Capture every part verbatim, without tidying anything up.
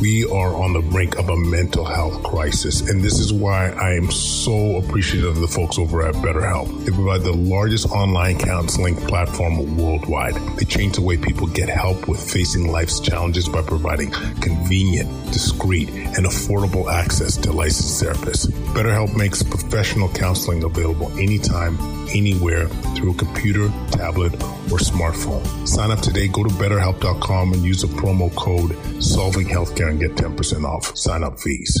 We are on the brink of a mental health crisis, and this is why I am so appreciative of the folks over at BetterHelp. They provide the largest online counseling platform worldwide. They change the way people get help with facing life's challenges by providing convenient, discreet, and affordable access to licensed therapists. BetterHelp makes professional counseling available anytime, anywhere, through a computer, tablet, or smartphone. Sign up today. Go to BetterHelp dot com and use the promo code Solving Healthcare and get ten percent off sign-up fees.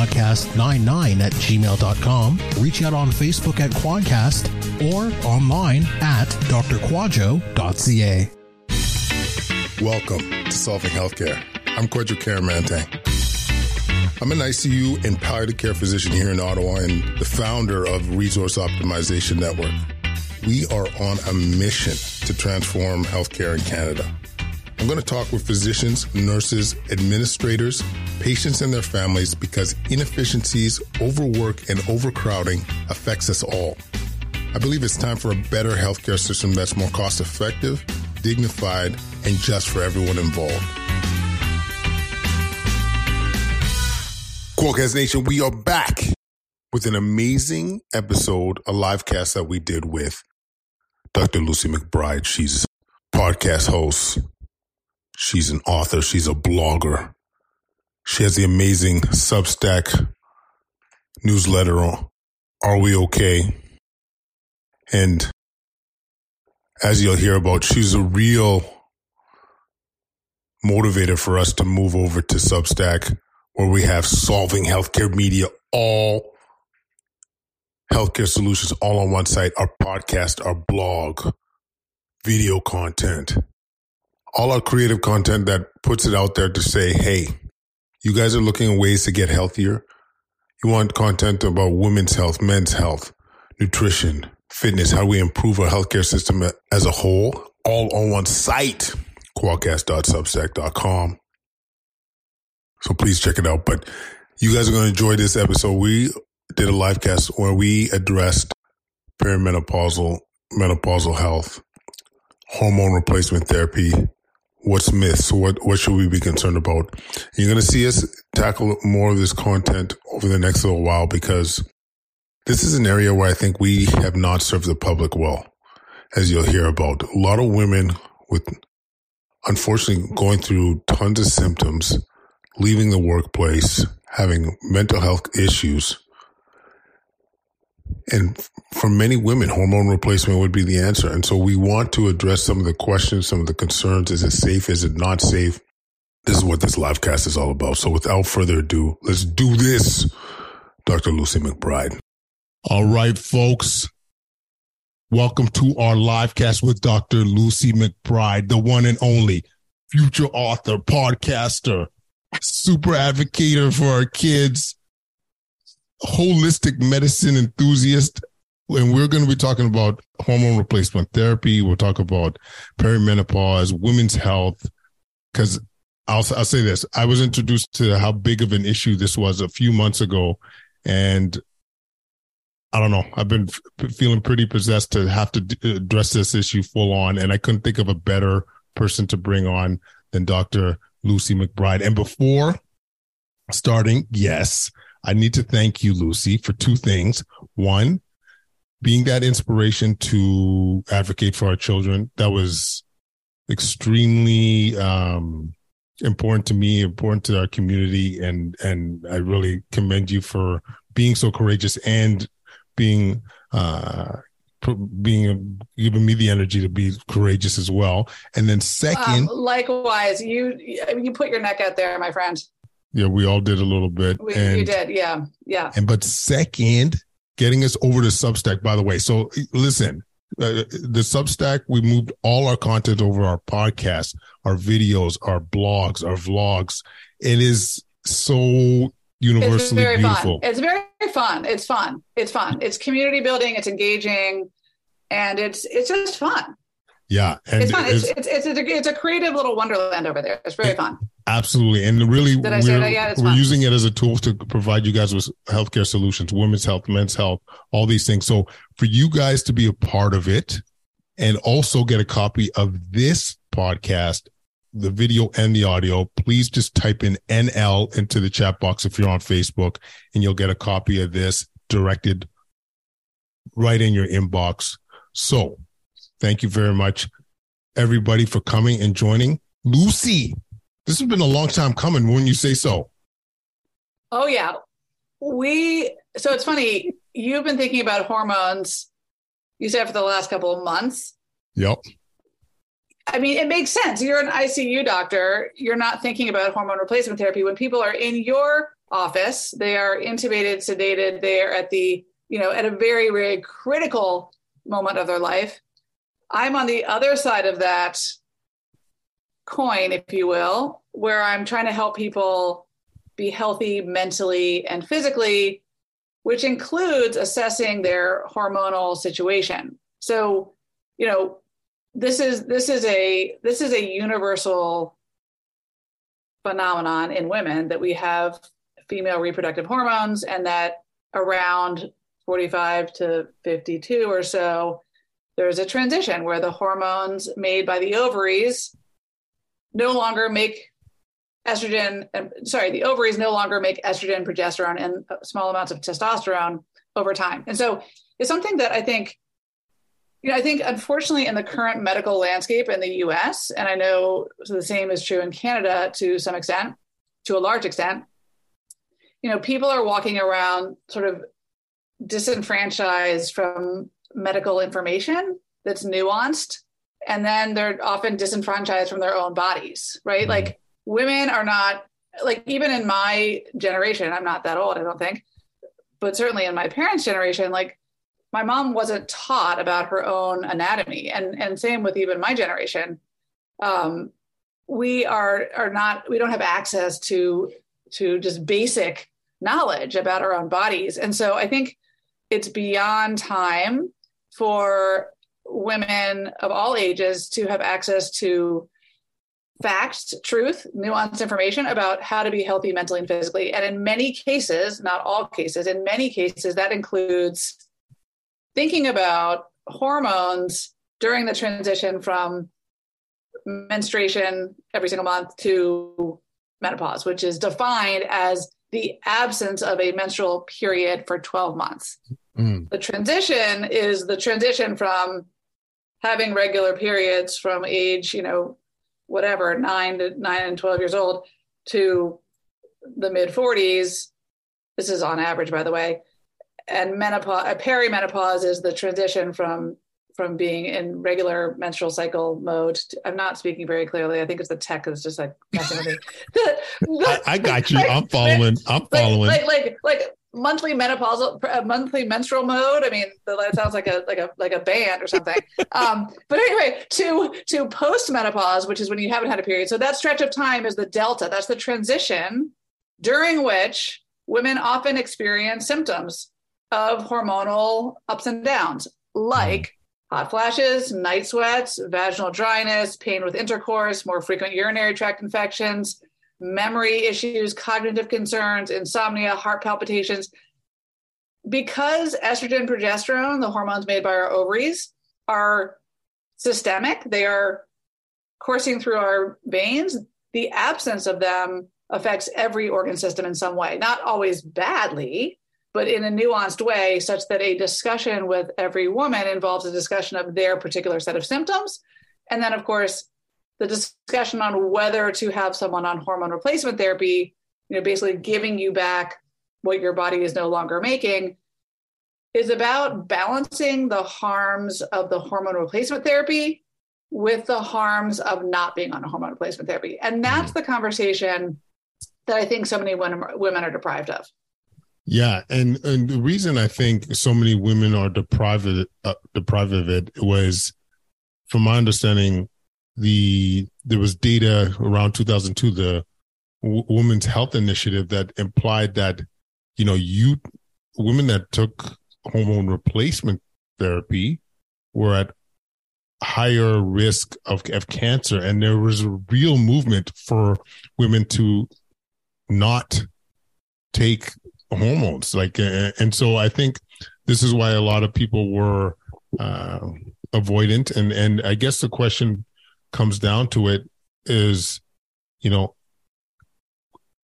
Quadcast ninety-nine at gmail dot com, reach out on Facebook at Quadcast, or online at d r quadro dot c a. Welcome to Solving Healthcare. I'm Quadro Karamante. I'm an I C U and palliative care physician here in Ottawa and the founder of Resource Optimization Network. We are on a mission to transform healthcare in Canada. I'm going to talk with physicians, nurses, administrators, patients and their families, because inefficiencies, overwork, and overcrowding affects us all. I believe it's time for a better healthcare system that's more cost-effective, dignified, and just for everyone involved. Quadcast Nation, we are back with an amazing episode, a live cast that we did with Doctor Lucy McBride. She's a podcast host. She's an author. She's a blogger. She has the amazing Substack newsletter on Are We Okay? And as you'll hear about, she's a real motivator for us to move over to Substack, where we have Solving Healthcare Media, all healthcare solutions all on one site, our podcast, our blog, video content. All our creative content that puts it out there to say, hey, you guys are looking at ways to get healthier. You want content about women's health, men's health, nutrition, fitness, how we improve our healthcare system as a whole, all on one site, quadcast dot substack dot com. So please check it out. But you guys are going to enjoy this episode. We did a live cast where we addressed perimenopausal, menopausal health, hormone replacement therapy. What's myths? What what should we be concerned about? And you're going to see us tackle more of this content over the next little while, because this is an area where I think we have not served the public well, as you'll hear about. A lot of women with, unfortunately, going through tons of symptoms, leaving the workplace, having mental health issues. And for many women, hormone replacement would be the answer. And so we want to address some of the questions, some of the concerns. Is it safe? Is it not safe? This is what this live cast is all about. So without further ado, let's do this, Doctor Lucy McBride. All right, folks. Welcome to our live cast with Doctor Lucy McBride, the one and only future author, podcaster, super advocator for our kids, holistic medicine enthusiast, and we're going to be talking about hormone replacement therapy. We'll talk about perimenopause, women's health, because I'll, I'll say this. I was introduced to how big of an issue this was a few months ago, and I don't know. I've been f- feeling pretty possessed to have to d- address this issue full on, and I couldn't think of a better person to bring on than Doctor Lucy McBride. And before starting, yes, I need to thank you, Lucy, for two things. One, being that inspiration to advocate for our children. That was extremely um, important to me, important to our community, and and I really commend you for being so courageous and being uh, being giving me the energy to be courageous as well. And then second, um, likewise, you you put your neck out there, my friend. Yeah, we all did a little bit. We, and, you did, yeah, yeah. And but second, getting us over to Substack, by the way. So listen, Uh, the Substack, we moved all our content over our podcasts, our videos, our blogs, our vlogs. It is so universally it's beautiful. Fun. It's very fun. It's fun. It's fun. It's community building. It's engaging, and it's it's just fun. Yeah, and it's fun. It's it's it's, it's, a, it's a creative little wonderland over there. It's very it, fun. Absolutely, and really, Did I say that? Yeah, it's we're fun. using it as a tool to provide you guys with healthcare solutions, women's health, men's health, all these things. So, for you guys to be a part of it, and also get a copy of this podcast, the video and the audio, please just type in N L into the chat box if you're on Facebook, and you'll get a copy of this directed right in your inbox. So. Thank you very much, everybody, for coming and joining. Lucy, this has been a long time coming, wouldn't you say so? Oh, yeah. We. So it's funny. You've been thinking about hormones, you said, for the last couple of months. Yep. I mean, it makes sense. You're an I C U doctor. You're not thinking about hormone replacement therapy. When people are in your office, they are intubated, sedated. They are at the, you know, at a very, very critical moment of their life. I'm on the other side of that coin, if you will, where I'm trying to help people be healthy mentally and physically, which includes assessing their hormonal situation. So, you know, this is this is a this is a universal phenomenon in women that we have female reproductive hormones, and that around forty-five to fifty-two or so, there's a transition where the hormones made by the ovaries no longer make estrogen, sorry, the ovaries no longer make estrogen, progesterone, and small amounts of testosterone over time. And so it's something that I think, you know, I think unfortunately in the current medical landscape in the U S, and I know the same is true in Canada to some extent, to a large extent, you know, people are walking around sort of disenfranchised from medical information that's nuanced, and then they're often disenfranchised from their own bodies, right? Like women are not, like even in my generation, I'm not that old, I don't think, but certainly in my parents' generation, like my mom wasn't taught about her own anatomy, and and same with even my generation. Um, we are are not, we don't have access to to just basic knowledge about our own bodies, and so I think it's beyond time for women of all ages to have access to facts, truth, nuanced information about how to be healthy mentally and physically. And in many cases, not all cases, in many cases, that includes thinking about hormones during the transition from menstruation every single month to menopause, which is defined as the absence of a menstrual period for twelve months. Mm. The transition is the transition from having regular periods from age, you know, whatever, nine to nine and twelve years old to the mid forties. This is on average, by the way. And menopause, uh, perimenopause is the transition from, from being in regular menstrual cycle mode. To, I'm not speaking very clearly. I think it's the tech that's just like, I, I got you. I'm following. I'm following. Like, like, like, like monthly menopausal, uh, monthly menstrual mode. I mean, that sounds like a, like a, like a band or something. um, but anyway, to, to post-menopause, which is when you haven't had a period. So that stretch of time is the delta. That's the transition during which women often experience symptoms of hormonal ups and downs, like, mm. hot flashes, night sweats, vaginal dryness, pain with intercourse, more frequent urinary tract infections, memory issues, cognitive concerns, insomnia, heart palpitations. Because estrogen, progesterone, the hormones made by our ovaries, are systemic, they are coursing through our veins, the absence of them affects every organ system in some way, not always badly, but in a nuanced way, such that a discussion with every woman involves a discussion of their particular set of symptoms. And then, of course, the discussion on whether to have someone on hormone replacement therapy, you know, basically giving you back what your body is no longer making, is about balancing the harms of the hormone replacement therapy with the harms of not being on a hormone replacement therapy. And that's the conversation that I think so many women, women are deprived of. Yeah. And, and the reason I think so many women are deprived, uh, deprived of it was, from my understanding, the there was data around two thousand two, the w- Women's Health Initiative, that implied that, you know, you women that took hormone replacement therapy were at higher risk of, of cancer. And there was a real movement for women to not take hormones. Like, uh, and so I think this is why a lot of people were uh, avoidant. And, and I guess the question comes down to it is, you know,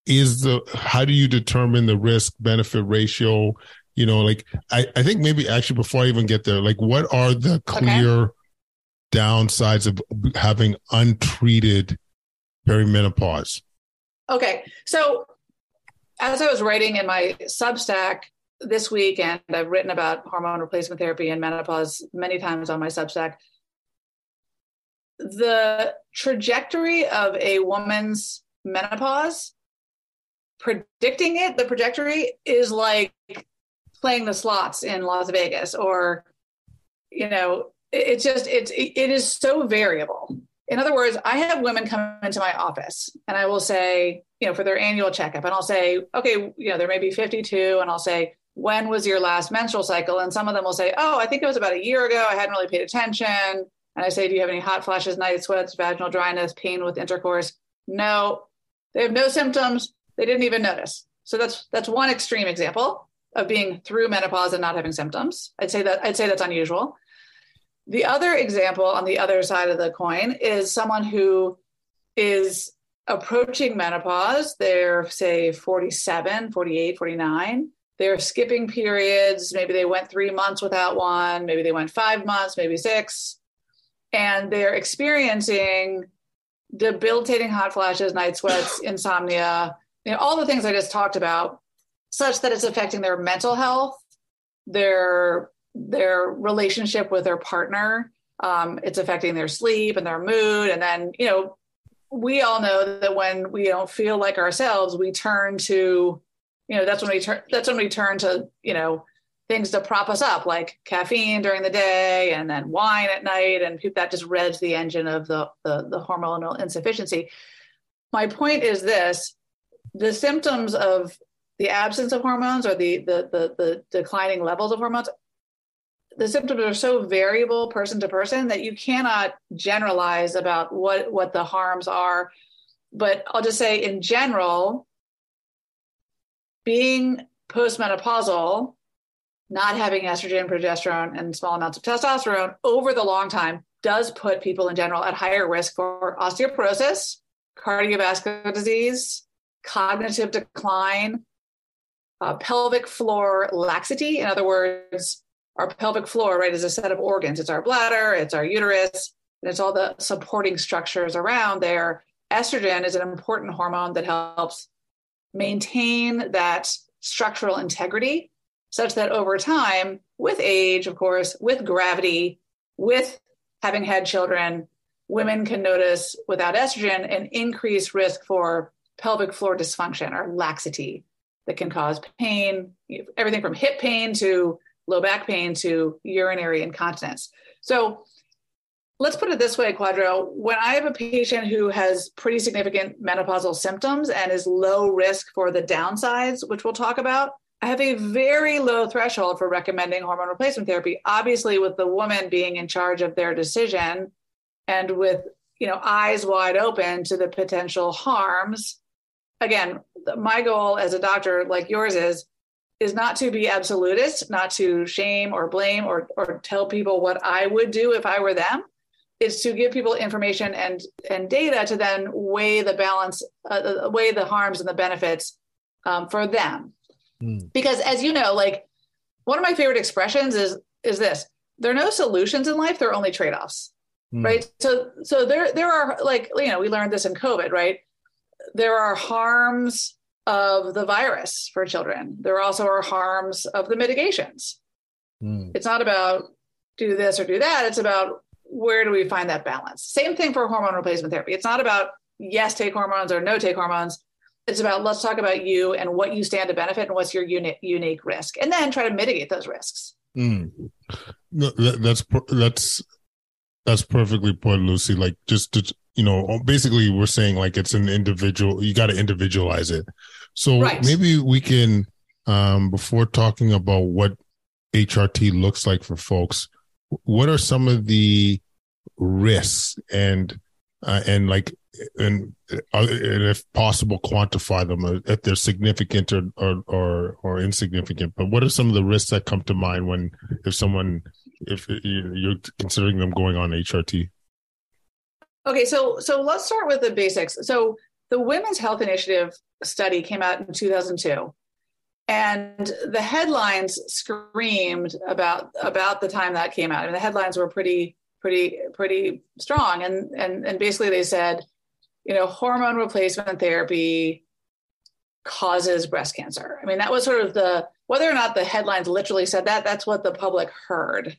is the, how do you determine the risk benefit ratio? You know, like, I, I think maybe actually before I even get there, like, what are the clear okay. downsides of having untreated perimenopause? Okay. So as I was writing in my Substack this week, and I've written about hormone replacement therapy and menopause many times on my Substack, the trajectory of a woman's menopause, predicting it, the trajectory is like playing the slots in Las Vegas, or, you know, it's just, it's, it is so variable. In other words, I have women come into my office and I will say, you know, for their annual checkup, and I'll say, okay, you know, there may be fifty-two, and I'll say, when was your last menstrual cycle? And some of them will say, oh, I think it was about a year ago. I hadn't really paid attention. And I say, do you have any hot flashes, night sweats, vaginal dryness, pain with intercourse? No, they have no symptoms. They didn't even notice. So that's, that's one extreme example of being through menopause and not having symptoms. I'd say that, I'd say that's unusual. The other example on the other side of the coin is someone who is approaching menopause. They're, say, forty-seven, forty-eight, forty-nine. They're skipping periods. Maybe they went three months without one. Maybe they went five months, maybe six. And they're experiencing debilitating hot flashes, night sweats, insomnia, you know, all the things I just talked about, such that it's affecting their mental health, their their relationship with their partner. Um, it's affecting their sleep and their mood. And then, you know, we all know that when we don't feel like ourselves, we turn to, you know, that's when we turn, that's when we turn to, you know, things to prop us up, like caffeine during the day and then wine at night. And that just revs the engine of the, the, the hormonal insufficiency. My point is this: the symptoms of the absence of hormones, or the, the, the, the declining levels of hormones, the symptoms are so variable person to person that you cannot generalize about what, what the harms are. But I'll just say, in general, being postmenopausal, not having estrogen, progesterone, and small amounts of testosterone over the long time does put people in general at higher risk for osteoporosis, cardiovascular disease, cognitive decline, uh, pelvic floor laxity. In other words, our pelvic floor, right, is a set of organs. It's our bladder, it's our uterus, and it's all the supporting structures around there. Estrogen is an important hormone that helps maintain that structural integrity, such that over time, with age, of course, with gravity, with having had children, women can notice without estrogen an increased risk for pelvic floor dysfunction or laxity that can cause pain, everything from hip pain to low back pain to urinary incontinence. So let's put it this way, Quadro. When I have a patient who has pretty significant menopausal symptoms and is low risk for the downsides, which we'll talk about, I have a very low threshold for recommending hormone replacement therapy, obviously with the woman being in charge of their decision and with, you know, eyes wide open to the potential harms. Again, my goal as a doctor, like yours is, is not to be absolutist, not to shame or blame or or tell people what I would do if I were them. It's to give people information and and data to then weigh the balance, uh, weigh the harms and the benefits um, for them. Mm. Because as you know, like, one of my favorite expressions is is this: there are no solutions in life; there are only trade-offs, mm. right? So so there there are, like, you know, we learned this in COVID, right? There are harms of the virus for children. There also are harms of the mitigations. Mm. It's not about do this or do that. It's about where do we find that balance? Same thing for hormone replacement therapy. It's not about yes, take hormones or no take hormones. It's about, let's talk about you and what you stand to benefit and what's your unique, unique risk, and then try to mitigate those risks. Mm. That's, that's, that's perfectly put, Lucy. Like just to, you know, basically we're saying like it's an individual, you got to individualize it. So right. maybe we can, um, before talking about what H R T looks like for folks, what are some of the risks and, uh, and like, and, and if possible, quantify them if they're significant or, or, or, or insignificant, but what are some of the risks that come to mind when, if someone, if you're considering them going on H R T? Okay. So, so let's start with the basics. So the Women's Health Initiative study came out in two thousand two, and the headlines screamed about, about the time that came out. I mean, the headlines were pretty, pretty, pretty strong. And, and, and basically they said, you know, hormone replacement therapy causes breast cancer. I mean, that was sort of the, whether or not the headlines literally said that, that's what the public heard,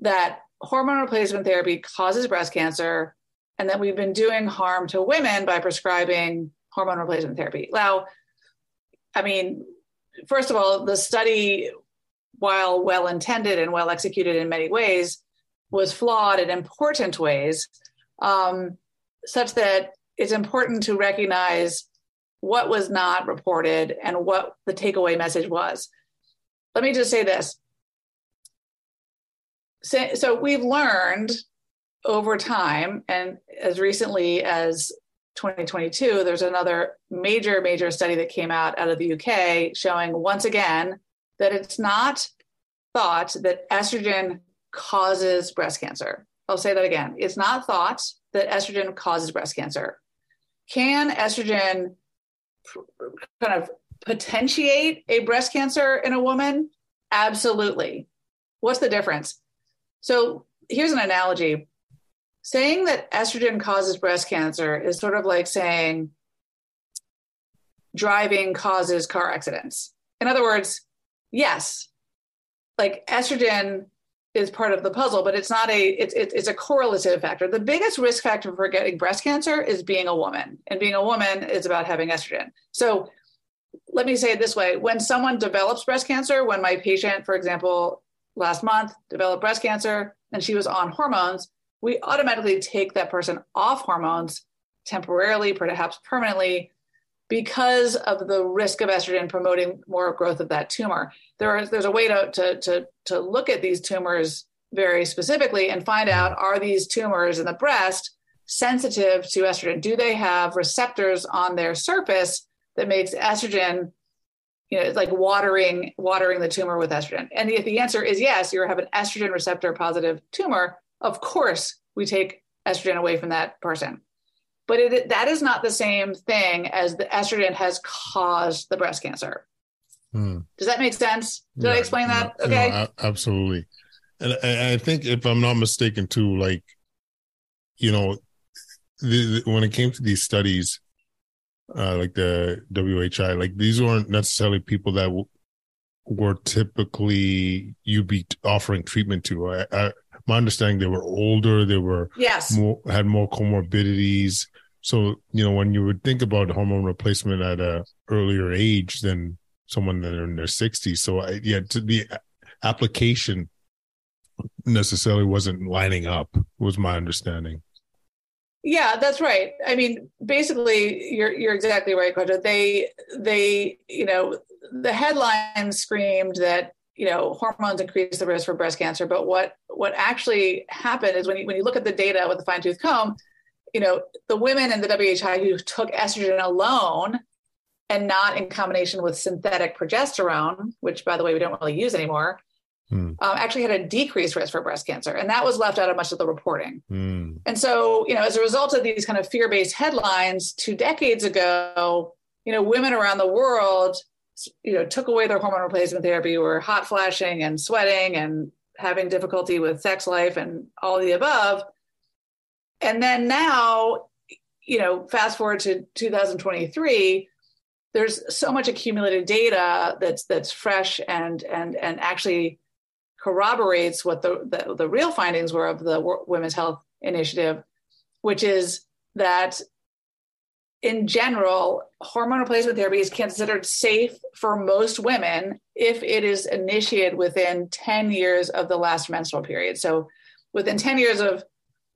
that hormone replacement therapy causes breast cancer, and that we've been doing harm to women by prescribing hormone replacement therapy. Now, I mean, first of all, the study, while well-intended and well-executed in many ways, was flawed in important ways, um, such that it's important to recognize what was not reported and what the takeaway message was. Let me just say this. So, so we've learned over time, and as recently as twenty twenty-two, there's another major, major study that came out out of the U K showing once again that it's not thought that estrogen causes breast cancer. I'll say that again. It's not thought that estrogen causes breast cancer. Can estrogen kind of potentiate a breast cancer in a woman? Absolutely. What's the difference? So here's an analogy. Saying that estrogen causes breast cancer is sort of like saying driving causes car accidents. In other words, yes, like estrogen is part of the puzzle, but it's not a, it's, it's a correlative factor. The biggest risk factor for getting breast cancer is being a woman, and being a woman is about having estrogen. So let me say it this way. When someone develops breast cancer, when my patient, for example, last month developed breast cancer and she was on hormones, we automatically take that person off hormones temporarily, perhaps permanently, because of the risk of estrogen promoting more growth of that tumor. There is, there's a way to, to, to, to look at these tumors very specifically and find out, are these tumors in the breast sensitive to estrogen? Do they have receptors on their surface that makes estrogen, you know, it's like watering, watering the tumor with estrogen? And if the answer is yes, you have an estrogen receptor positive tumor, of course we take estrogen away from that person. But it, that is not the same thing as the estrogen has caused the breast cancer. Hmm. Does that make sense? Did yeah, I explain that? No, okay. No, absolutely. And I, I think if I'm not mistaken too, like, you know, the, the, when it came to these studies, uh, like the W H I, like these weren't necessarily people that w- were typically you'd be offering treatment to. I, I, my understanding, they were older, they were yes. more, had more comorbidities. So, you know, when you would think about hormone replacement at a earlier age than someone that are in their sixties. So I, yeah, to the application necessarily wasn't lining up was my understanding. Yeah, that's right. I mean, basically you're, you're exactly right, Quadra. They, they, you know, the headline screamed that, you know, hormones increase the risk for breast cancer. But what, what actually happened is when you, when you look at the data with a fine tooth comb, you know, the women in the W H I who took estrogen alone and not in combination with synthetic progesterone, which by the way, we don't really use anymore, hmm. um, actually had a decreased risk for breast cancer. And that was left out of much of the reporting. Hmm. And so, you know, as a result of these kind of fear-based headlines two decades ago, you know, women around the world, you know, took away their hormone replacement therapy, were hot flashing and sweating and having difficulty with sex life and all the above. And then now, you know, fast forward to two thousand twenty-three, there's so much accumulated data that's, that's fresh and, and, and actually corroborates what the, the, the real findings were of the Women's Health Initiative, which is that in general, hormone replacement therapy is considered safe for most women if it is initiated within ten years of the last menstrual period. So within ten years of,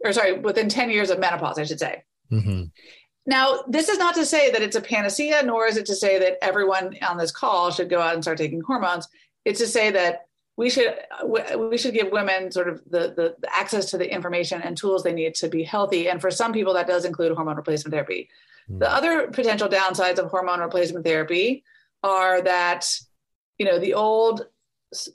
or sorry, within ten years of menopause, I should say. Mm-hmm. Now, this is not to say that it's a panacea, nor is it to say that everyone on this call should go out and start taking hormones. It's to say that we should we should give women sort of the, the, the access to the information and tools they need to be healthy. And for some people, that does include hormone replacement therapy. Mm-hmm. The other potential downsides of hormone replacement therapy are that, you know, the old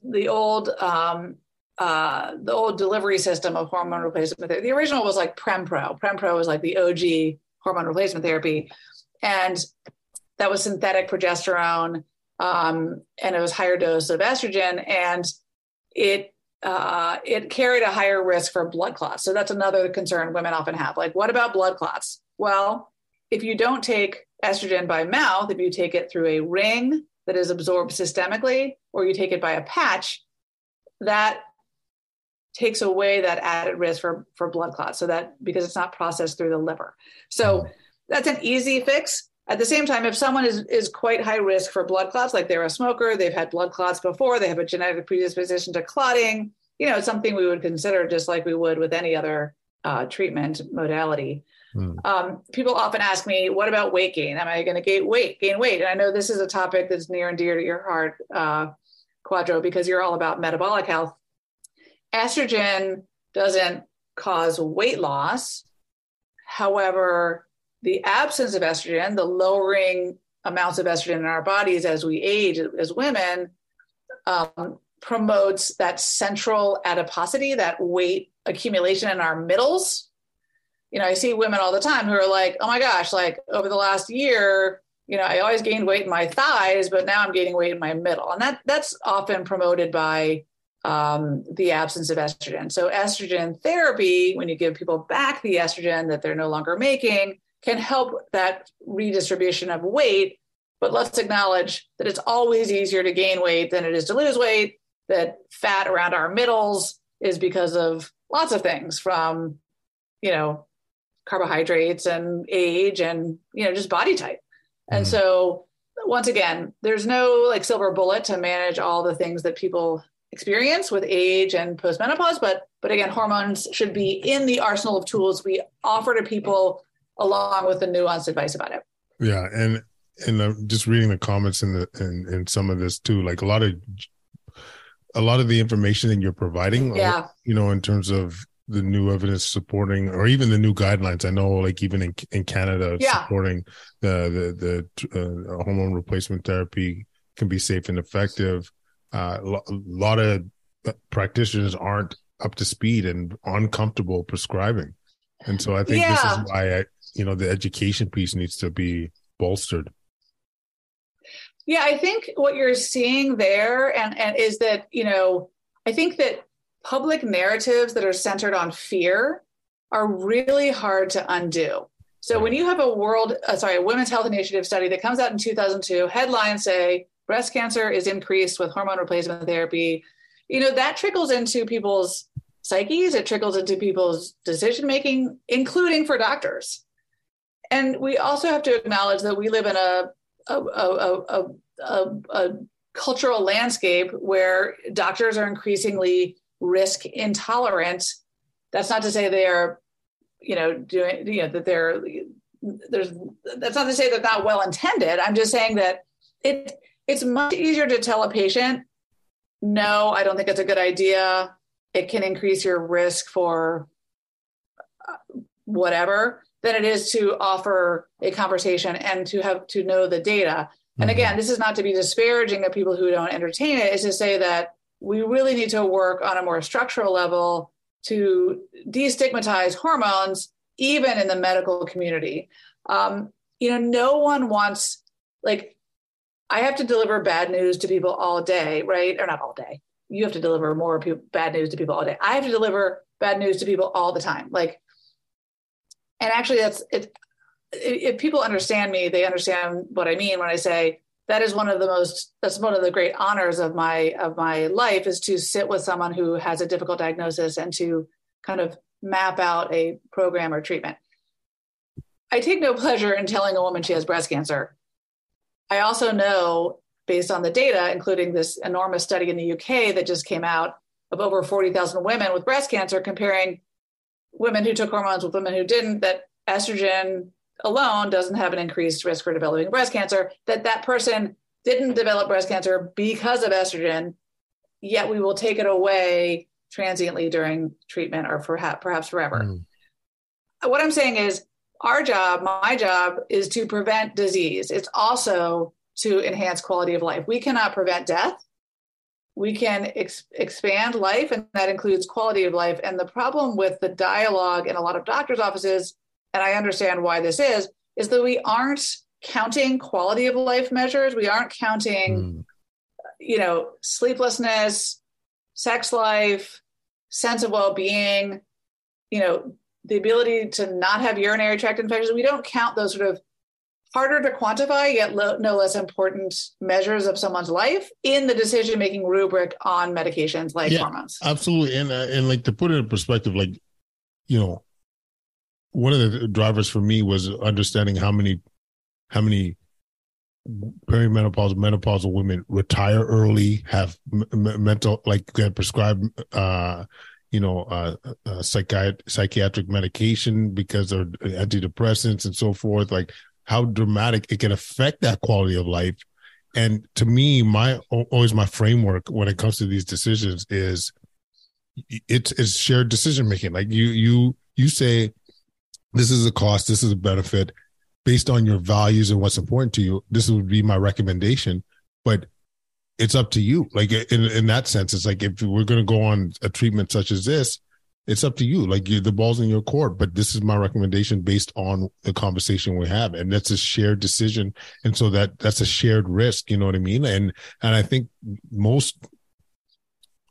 the old um, uh, the old delivery system of hormone replacement therapy. The original was like PremPro. PremPro was like the O G hormone replacement therapy, and that was synthetic progesterone, um, and it was higher dose of estrogen, and it uh, it carried a higher risk for blood clots. So that's another concern women often have. Like, what about blood clots? Well, if you don't take estrogen by mouth, if you take it through a ring that is absorbed systemically, or you take it by a patch, that takes away that added risk for, for blood clots. So that, because it's not processed through the liver. So that's an easy fix. At the same time, if someone is, is quite high risk for blood clots, like they're a smoker, they've had blood clots before, they have a genetic predisposition to clotting, you know, it's something we would consider just like we would with any other uh, treatment modality. Mm. Um, people often ask me, what about weight gain? Am I going to gain weight, gain weight? And I know this is a topic that's near and dear to your heart, uh, Quadro, because you're all about metabolic health. Estrogen doesn't cause weight loss. However, the absence of estrogen, the lowering amounts of estrogen in our bodies as we age as women, um, promotes that central adiposity, that weight accumulation in our middles. You know, I see women all the time who are like, oh my gosh, like over the last year, you know, I always gained weight in my thighs, but now I'm gaining weight in my middle. And that that's often promoted by Um, the absence of estrogen. So estrogen therapy, when you give people back the estrogen that they're no longer making, can help that redistribution of weight. But let's acknowledge that it's always easier to gain weight than it is to lose weight, that fat around our middles is because of lots of things, from, you know, carbohydrates and age and, you know, just body type. Mm-hmm. And so once again, there's no like silver bullet to manage all the things that people experience with age and postmenopause, but but again, hormones should be in the arsenal of tools we offer to people, along with the nuanced advice about it. Yeah, and and I'm just reading the comments in the in, in some of this too. Like a lot of a lot of the information that you're providing, yeah. you know, in terms of the new evidence supporting, or even the new guidelines. I know, like even in in Canada, yeah. supporting the the, the uh, hormone replacement therapy can be safe and effective. Uh, a lot of practitioners aren't up to speed and uncomfortable prescribing. And so I think yeah. this is why, I, you know, the education piece needs to be bolstered. Yeah, I think what you're seeing there and, and is that, you know, I think that public narratives that are centered on fear are really hard to undo. So when you have a world, uh, sorry, a Women's Health Initiative study that comes out in two thousand two, headlines say, breast cancer is increased with hormone replacement therapy. You know, that trickles into people's psyches. It trickles into people's decision-making, including for doctors. And we also have to acknowledge that we live in a, a, a, a, a, a cultural landscape where doctors are increasingly risk intolerant. That's not to say they are, you know, doing, you know, that they're, there's, that's not to say they're not well-intended. I'm just saying that it, It's much easier to tell a patient, no, I don't think it's a good idea. It can increase your risk for whatever, than it is to offer a conversation and to have to know the data. Mm-hmm. And again, this is not to be disparaging of people who don't entertain it. It's to say that we really need to work on a more structural level to destigmatize hormones, even in the medical community. Um, you know, no one wants, like, I have to deliver bad news to people all day, right? Or not all day. You have to deliver more people, bad news to people all day. I have to deliver bad news to people all the time. Like, and actually that's, it, if people understand me, they understand what I mean when I say that is one of the most, that's one of the great honors of my, of my life, is to sit with someone who has a difficult diagnosis and to kind of map out a program or treatment. I take no pleasure in telling a woman she has breast cancer. I also know, based on the data, including this enormous study in the U K that just came out of over forty thousand women with breast cancer, comparing women who took hormones with women who didn't, that estrogen alone doesn't have an increased risk for developing breast cancer, that that person didn't develop breast cancer because of estrogen, yet we will take it away transiently during treatment or perhaps, perhaps forever. Mm. What I'm saying is our job, my job, is to prevent disease. It's also to enhance quality of life. We cannot prevent death. We can ex- expand life, and that includes quality of life. And the problem with the dialogue in a lot of doctors' offices, and I understand why this is, is that we aren't counting quality of life measures. We aren't counting, mm. you know, sleeplessness, sex life, sense of well-being, you know, the ability to not have urinary tract infections. We don't count those sort of harder to quantify, yet lo- no less important measures of someone's life in the decision-making rubric on medications like yeah, hormones. Absolutely. And, uh, and like to put it in perspective, like, you know, one of the drivers for me was understanding how many, how many perimenopausal, menopausal women retire early, have m- mental, like get prescribed, uh, you know, uh, uh, psychiat- psychiatric medication because of antidepressants and so forth. Like, how dramatic it can affect that quality of life. And to me, my always my framework when it comes to these decisions is it's, it's shared decision making. Like you you you say, this is a cost, this is a benefit, based on your values and what's important to you. This would be my recommendation, but it's up to you. Like in in that sense, it's like if we're going to go on a treatment such as this, it's up to you. Like you, the ball's in your court, but this is my recommendation based on the conversation we have. And that's a shared decision. And so that that's a shared risk. You know what I mean? And, and I think most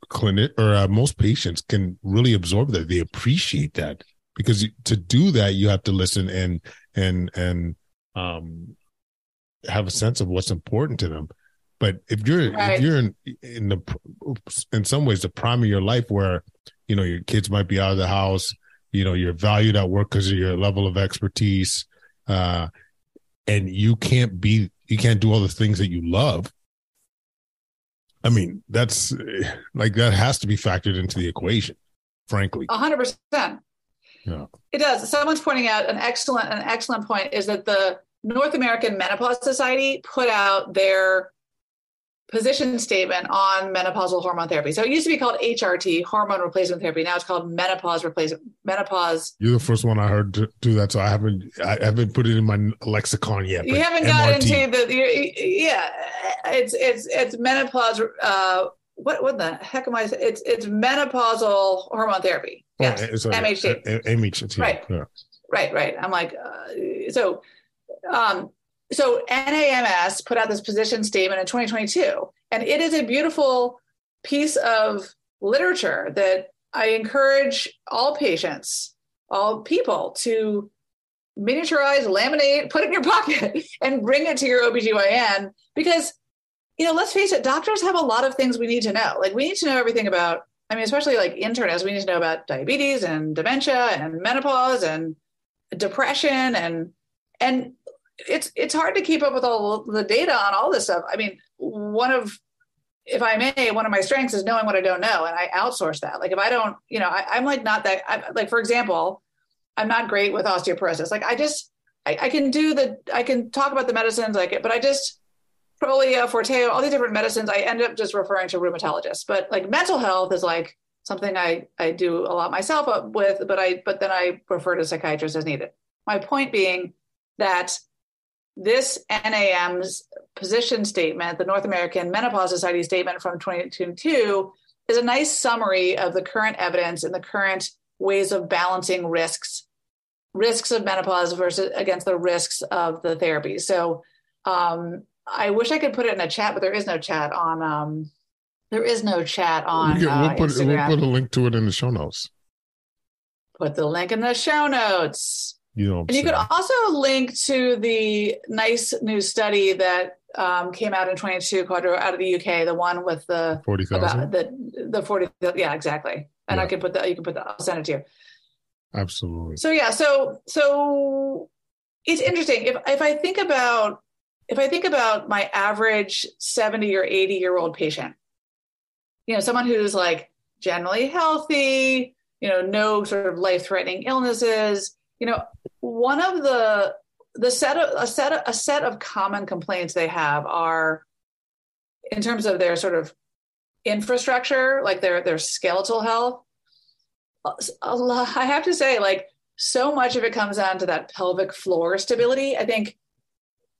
clinic or uh, most patients can really absorb that. They appreciate that, because to do that, you have to listen and, and, and, um, have a sense of what's important to them. But if you're, right. if you're in, in the, in some ways the prime of your life where, you know, your kids might be out of the house, you know, you're valued at work because of your level of expertise. Uh, and you can't be, you can't do all the things that you love. I mean, that's like, that has to be factored into the equation, frankly. A hundred percent. Yeah, it does. Someone's pointing out an excellent, an excellent point is that the North American Menopause Society put out their position statement on menopausal hormone therapy. So it used to be called H R T, hormone replacement therapy. Now it's called menopause replacement, menopause. You're the first one I heard to do that. So I haven't, I haven't put it in my lexicon yet. You haven't got into the, yeah, it's, it's, it's menopause. Uh, what, what the heck am I saying? It's, it's menopausal hormone therapy. Yes. Oh, sorry, M H T. M H T. Right. Yeah. Right. Right. I'm like, uh, so, um, So N A M S put out this position statement in twenty twenty-two, and it is a beautiful piece of literature that I encourage all patients, all people to miniaturize, laminate, put it in your pocket and bring it to your O B G Y N, because, you know, let's face it, doctors have a lot of things we need to know. Like we need to know everything about, I mean, especially like internists, we need to know about diabetes and dementia and menopause and depression and, and, It's it's hard to keep up with all the data on all this stuff. I mean, one of, if I may, one of my strengths is knowing what I don't know, and I outsource that. Like if I don't, you know, I, I'm like not that. I, like for example, I'm not great with osteoporosis. Like I just, I, I can do the, I can talk about the medicines, like it, but I just Prolia, Forteo, all these different medicines. I end up just referring to rheumatologists. But like mental health is like something I I do a lot myself up with, but I but then I refer to psychiatrists as needed. My point being that this N A M's position statement, the North American Menopause Society statement from twenty twenty-two, is a nice summary of the current evidence and the current ways of balancing risks, risks of menopause versus against the risks of the therapy. So um, I wish I could put it in a chat, but there is no chat on, um, there is no chat on yeah, we'll uh, put, Instagram. We'll put a link to it in the show notes. Put the link in the show notes. You know, and you could also link to the nice new study that um, came out in twenty-two Quadro out of the U K, the one with the forty thousand, the the forty, yeah, exactly. And yeah. I could put that. You can put that. I'll send it to you. Absolutely. So yeah. So so it's interesting. If if I think about if I think about my average seventy or eighty year old patient, you know, someone who's like generally healthy, you know, no sort of life threatening illnesses, you know, one of the the set of a set of, a set of common complaints they have are in terms of their sort of infrastructure, like their their skeletal health. A lot, I have to say, like, so much of it comes down to that pelvic floor stability. I think,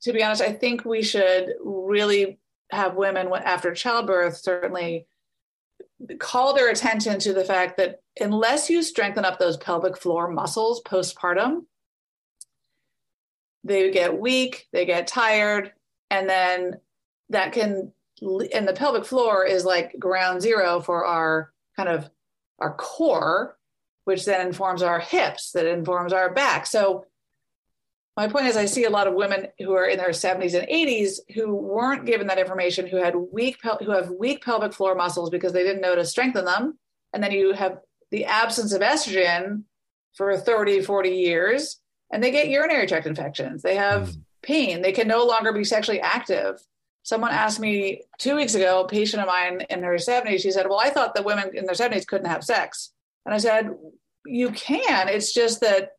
to be honest, I think we should really have women after childbirth certainly call their attention to the fact that unless you strengthen up those pelvic floor muscles postpartum, they get weak, they get tired, and then that can, and the pelvic floor is like ground zero for our kind of our core, which then informs our hips, that informs our back. So my point is, I see a lot of women who are in their seventies and eighties who weren't given that information, who had weak, who have weak pelvic floor muscles because they didn't know to strengthen them. And then you have the absence of estrogen for thirty, forty years, and they get urinary tract infections. They have pain. They can no longer be sexually active. Someone asked me two weeks ago, a patient of mine in her seventies, she said, well, I thought that women in their seventies couldn't have sex. And I said, you can. It's just that,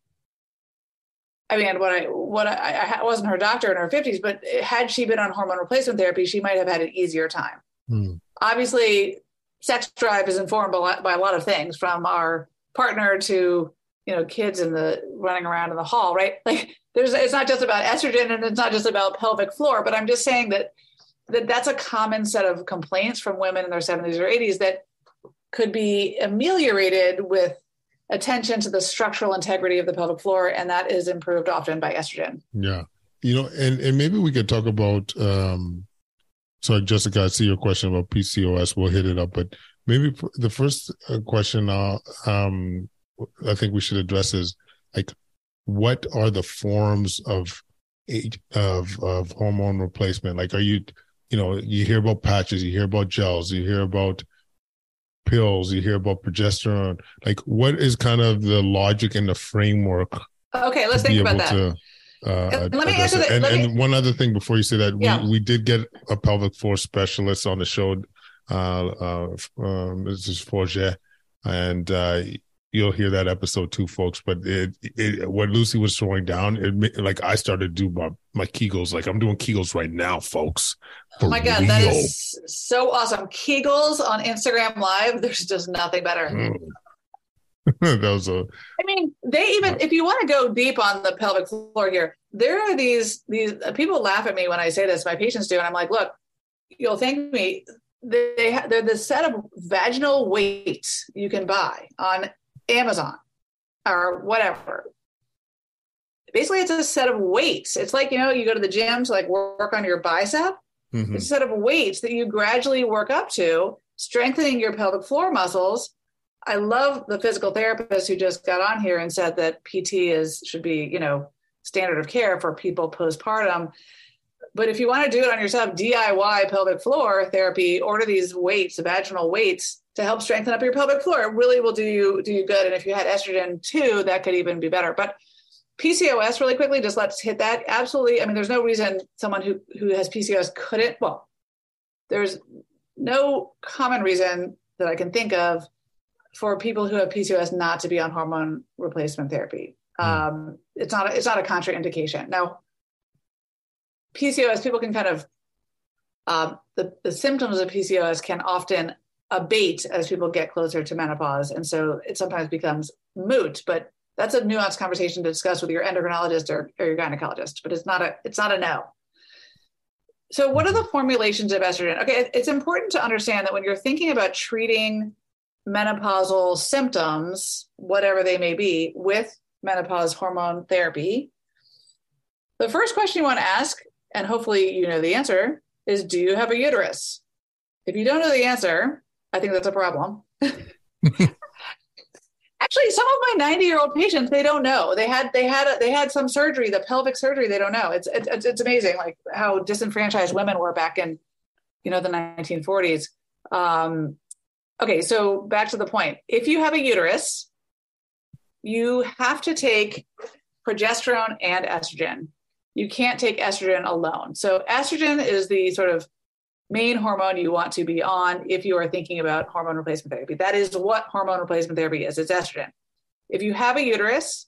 I mean, what I, what I, I wasn't her doctor in her fifties, but had she been on hormone replacement therapy, she might have had an easier time. Hmm. Obviously, sex drive is informed by, by a lot of things, from our partner to, you know, kids in the running around in the hall, right? Like, there's, it's not just about estrogen, and it's not just about pelvic floor, but I'm just saying that that that's a common set of complaints from women in their seventies or eighties that could be ameliorated with attention to the structural integrity of the pelvic floor. And that is improved often by estrogen. Yeah. You know, and, and maybe we could talk about, um, so Jessica, I see your question about P C O S. We'll hit it up, but maybe the first question uh, um, I think we should address is, like, what are the forms of, of, of hormone replacement? Like, are you, you know, you hear about patches, you hear about gels, you hear about pills, you hear about progesterone. Like, what is kind of the logic and the framework? Okay, let's think about that. To, uh, let me answer that. And, me... and one other thing before you say that, yeah. we, we did get a pelvic floor specialist on the show, uh, uh, um, Missus Forget, and uh, you'll hear that episode too, folks. But it, it, what Lucy was throwing down, it, like, I started to do my, my Kegels. Like, I'm doing Kegels right now, folks. Oh my God, real. That is so awesome. Kegels on Instagram Live, there's just nothing better. Mm. That was a, I mean, they even, uh, if you want to go deep on the pelvic floor here, there are these, these uh, people laugh at me when I say this, my patients do. And I'm like, look, you'll thank me. They, they, they're the set of vaginal weights you can buy on Amazon or whatever. Basically, it's a set of weights. It's like, you know, you go to the gym to like work on your bicep. Mm-hmm. It's a set of weights that you gradually work up to, strengthening your pelvic floor muscles. I love the physical therapist who just got on here and said that P T is should be, you know, standard of care for people postpartum. But if you want to do it on yourself, D I Y pelvic floor therapy, order these weights, vaginal weights, to help strengthen up your pelvic floor. It really will do you do you good. And if you had estrogen too, that could even be better. But P C O S, really quickly, just let's hit that. Absolutely. I mean, there's no reason someone who, who has P C O S couldn't, well, there's no common reason that I can think of for people who have P C O S not to be on hormone replacement therapy. Mm. Um, it's not, it's not a contraindication. Now, P C O S, people can kind of, uh, the, the symptoms of P C O S can often abate as people get closer to menopause. And so it sometimes becomes moot, but that's a nuanced conversation to discuss with your endocrinologist or, or your gynecologist, but it's not a, it's not a no. So what are the formulations of estrogen? Okay. It's important to understand that when you're thinking about treating menopausal symptoms, whatever they may be, with menopause hormone therapy, the first question you want to ask, and hopefully you know the answer, is do you have a uterus? If you don't know the answer, I think that's a problem. Actually, some of my ninety-year-old patients, they don't know. They had they had a, they had some surgery, the pelvic surgery. They don't know. It's it's it's amazing, like how disenfranchised women were back in, you know, the nineteen forties. Um, okay, so back to the point. If you have a uterus, you have to take progesterone and estrogen. You can't take estrogen alone. So estrogen is the sort of main hormone you want to be on if you are thinking about hormone replacement therapy. That is what hormone replacement therapy is. It's estrogen. If you have a uterus,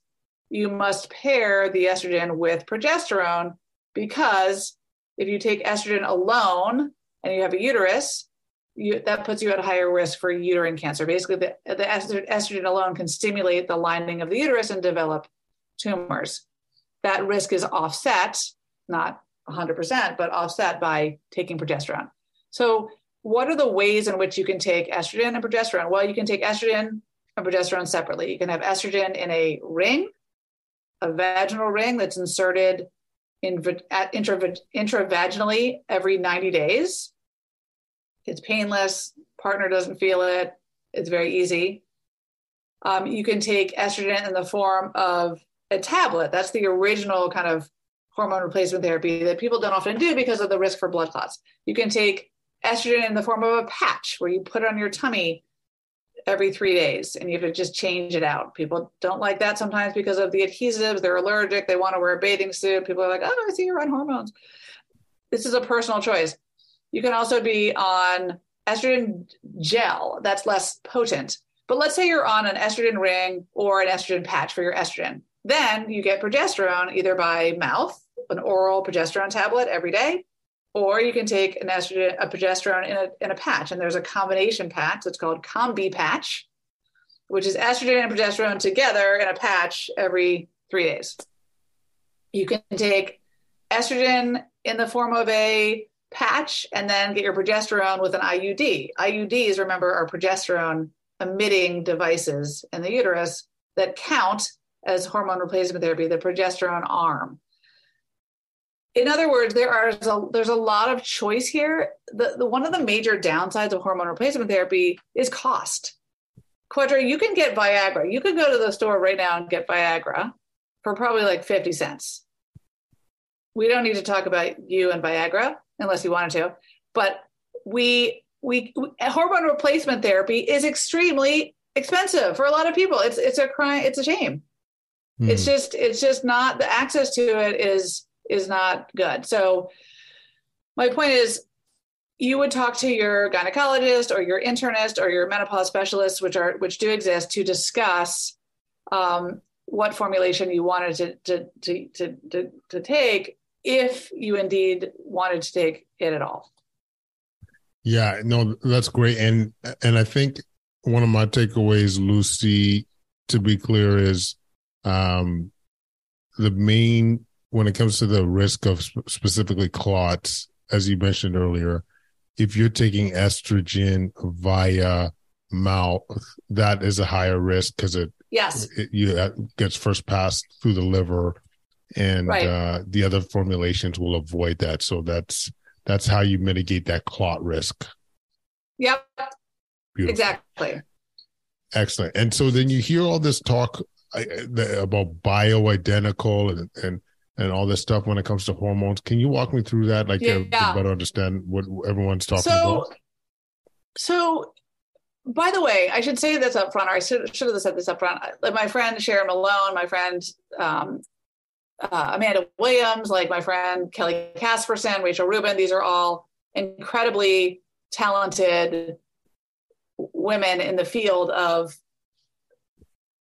you must pair the estrogen with progesterone, because if you take estrogen alone and you have a uterus, you, that puts you at a higher risk for uterine cancer. Basically, the, the estrogen alone can stimulate the lining of the uterus and develop tumors. That risk is offset, not one hundred percent, but offset by taking progesterone. So what are the ways in which you can take estrogen and progesterone? Well, you can take estrogen and progesterone separately. You can have estrogen in a ring, a vaginal ring that's inserted in, at, intra, intravaginally every ninety days. It's painless. Partner doesn't feel it. It's very easy. Um, you can take estrogen in the form of a tablet. That's the original kind of hormone replacement therapy that people don't often do because of the risk for blood clots. You can take estrogen in the form of a patch where you put it on your tummy every three days and you have to just change it out. People don't like that sometimes because of the adhesives. They're allergic. They want to wear a bathing suit. People are like, oh, I see you're on hormones. This is a personal choice. You can also be on estrogen gel. That's less potent. But let's say you're on an estrogen ring or an estrogen patch for your estrogen. Then you get progesterone either by mouth, an oral progesterone tablet every day, or you can take an estrogen, a progesterone in a, in a patch. And there's a combination patch that's called Combi Patch, which is estrogen and progesterone together in a patch every three days. You can take estrogen in the form of a patch and then get your progesterone with an I U D. I U Ds, remember, are progesterone emitting devices in the uterus that count as hormone replacement therapy, the progesterone arm. In other words, there are there's a lot of choice here. The, the one of the major downsides of hormone replacement therapy is cost. Quadra, you can get Viagra. You could go to the store right now and get Viagra for probably like fifty cents. We don't need to talk about you and Viagra unless you wanted to, but we we, we hormone replacement therapy is extremely expensive for a lot of people. It's it's a crime. It's a shame. Mm. It's just it's just not the access to it is. is not good. So my point is, you would talk to your gynecologist or your internist or your menopause specialist, which are, which do exist, to discuss um, what formulation you wanted to, to, to, to, to take, if you indeed wanted to take it at all. Yeah, no, that's great. And, and I think one of my takeaways, Lucy, to be clear, is um, the main, when it comes to the risk of specifically clots, as you mentioned earlier, if you're taking estrogen via mouth, that is a higher risk because it, yes. it you, it gets first passed through the liver, and right. uh, the other formulations will avoid that. So that's that's how you mitigate that clot risk. Yep, Beautiful. Exactly. Excellent. And so then you hear all this talk about bioidentical and, and and all this stuff when it comes to hormones. Can you walk me through that? Like yeah, to, yeah. to better understand what everyone's talking so, about. So, by the way, I should say this up front, or I should, should have said this up front. Like my friend Sharon Malone, my friend um, uh, Amanda Williams, like my friend Kelly Casperson, Rachel Rubin, these are all incredibly talented women in the field of,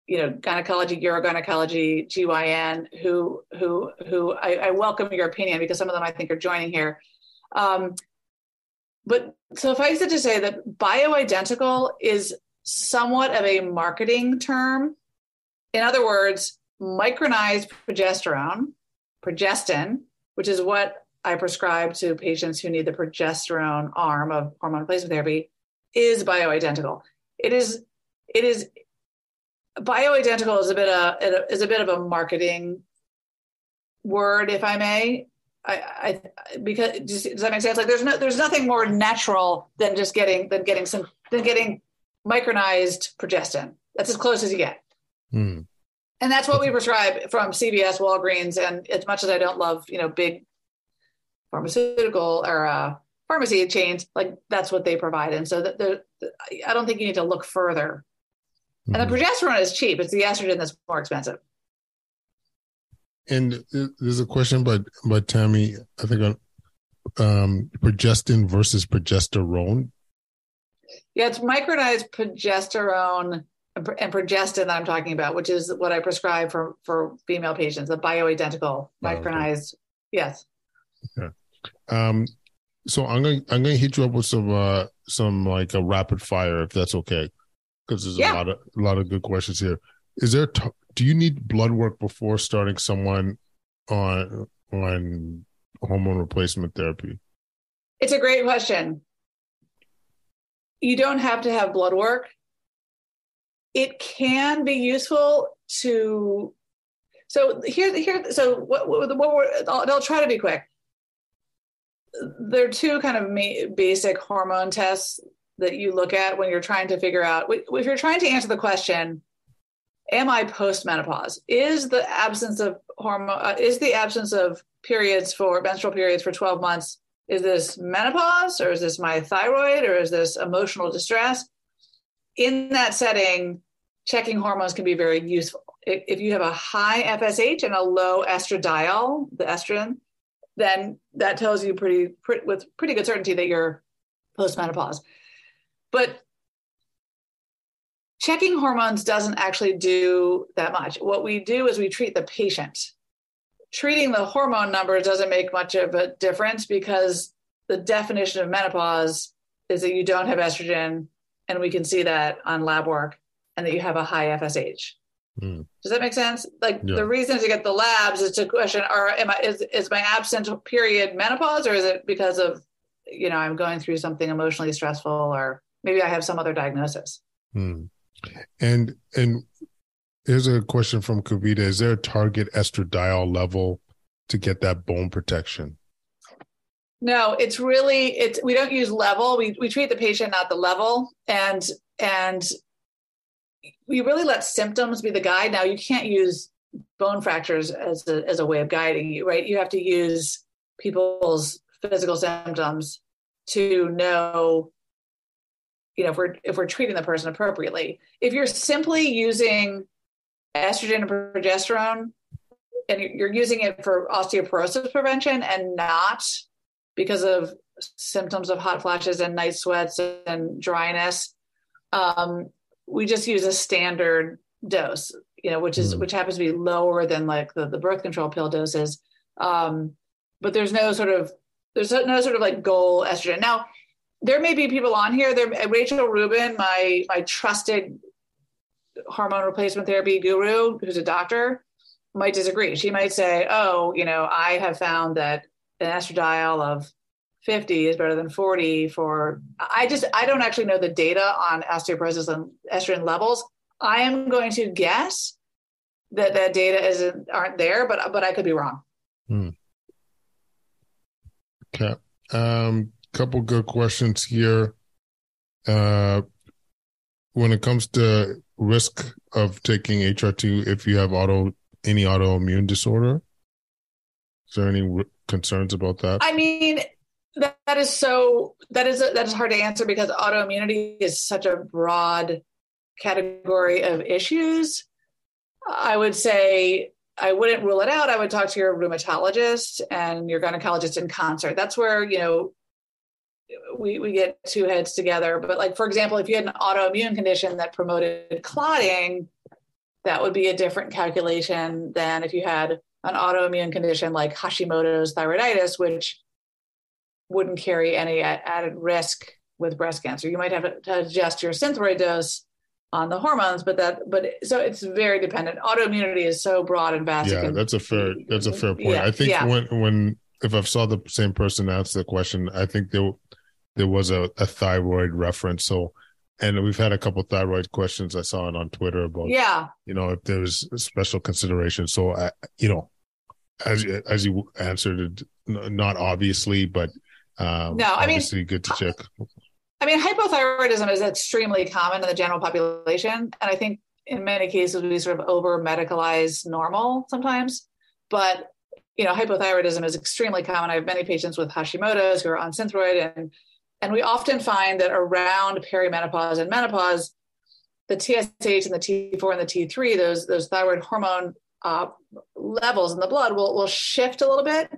you know, gynecology, urogynecology, G Y N, who, who, who I, I welcome your opinion because some of them I think are joining here. Um, but suffice it to say that bioidentical is somewhat of a marketing term. In other words, micronized progesterone, progestin, which is what I prescribe to patients who need the progesterone arm of hormone replacement therapy, is bioidentical. It is, it is, Bioidentical is a bit of is a bit of a marketing word, if I may. I, I because does, does that make sense? Like there's no there's nothing more natural than just getting than getting some than getting micronized progestin. That's as close as you get, mm. and that's what we prescribe from C V S, Walgreens, and as much as I don't love you know big pharmaceutical or uh, pharmacy chains, like that's what they provide, and so that the, I don't think you need to look further. And the progesterone is cheap. It's the estrogen that's more expensive. And there's a question by, by Tammy, I think, on um, progestin versus progesterone. Yeah, it's micronized progesterone and progestin that I'm talking about, which is what I prescribe for, for female patients, the bioidentical micronized. Oh, okay. Yes. Okay. Um, so I'm going I'm going to hit you up with some uh, some like a rapid fire, if that's okay, because there's yeah. a lot of a lot of good questions here. Is there t- do you need blood work before starting someone on on hormone replacement therapy? It's a great question. You don't have to have blood work. It can be useful to. So here, here. So what? What? what we're, I'll, I'll try to be quick. There are two kind of ma- basic hormone tests that you look at when you're trying to figure out, if you're trying to answer the question, am I post-menopause? Is the absence of hormone, uh, is the absence of periods for menstrual periods for twelve months, is this menopause, or is this my thyroid, or is this emotional distress? In that setting, checking hormones can be very useful. If, if you have a high F S H and a low estradiol, the estrogen, then that tells you pretty, pretty with pretty good certainty that you're postmenopause. But checking hormones doesn't actually do that much. What we do is we treat the patient. Treating the hormone number doesn't make much of a difference, because the definition of menopause is that you don't have estrogen, and we can see that on lab work, and that you have a high F S H. Does that make sense? Like yeah. The reason to get the labs is to question: Are am I is is my absent period menopause, or is it because of, you know, I'm going through something emotionally stressful, or maybe I have some other diagnosis? Hmm. And and here's a question from Kavita: Is there a target estradiol level to get that bone protection? No, it's really it's we don't use level. We we treat the patient, not the level, and and. We really let symptoms be the guide. Now, you can't use bone fractures as a, as a way of guiding you, right? You have to use people's physical symptoms to know, you know, if we're, if we're treating the person appropriately. If you're simply using estrogen and progesterone, and you're using it for osteoporosis prevention and not because of symptoms of hot flashes and night sweats and dryness, um, we just use a standard dose, you know, which is, mm. which happens to be lower than like the, the birth control pill doses. Um, but there's no sort of, there's no sort of like goal estrogen. Now, there may be people on here, there, Rachel Rubin, my, my trusted hormone replacement therapy guru, who's a doctor, might disagree. She might say, oh, you know, I have found that an estradiol of fifty is better than forty for, I just, I don't actually know the data on osteoporosis and estrogen levels. I am going to guess that that data isn't, aren't there, but, but I could be wrong. Hmm. Okay. Um, couple good questions here. Uh, when it comes to risk of taking H R two, if you have auto, any autoimmune disorder, is there any r- concerns about that? I mean, That, that is so, that is, that is hard to answer, because autoimmunity is such a broad category of issues. I would say I wouldn't rule it out. I would talk to your rheumatologist and your gynecologist in concert. That's where, you know, we, we get two heads together. But like, for example, if you had an autoimmune condition that promoted clotting, that would be a different calculation than if you had an autoimmune condition like Hashimoto's thyroiditis, which wouldn't carry any added risk with breast cancer. You might have to adjust your Synthroid dose on the hormones, but that, but so it's very dependent. Autoimmunity is so broad and vast. Yeah, can, that's a fair, that's a fair point. Yeah, I think yeah. when, when, if I've saw the same person ask the question, I think there, there was a, a thyroid reference. So, and we've had a couple of thyroid questions. I saw it on Twitter about, yeah. you know, if there was special consideration. So I, you know, as, as you answered it, not obviously, but Um, no, I mean, good to check. I mean, hypothyroidism is extremely common in the general population. And I think in many cases, we sort of over medicalize normal sometimes, but you know, hypothyroidism is extremely common. I have many patients with Hashimoto's who are on Synthroid, and, and we often find that around perimenopause and menopause, the T S H and the T four and the T three, those, those thyroid hormone uh, levels in the blood will, will shift a little bit.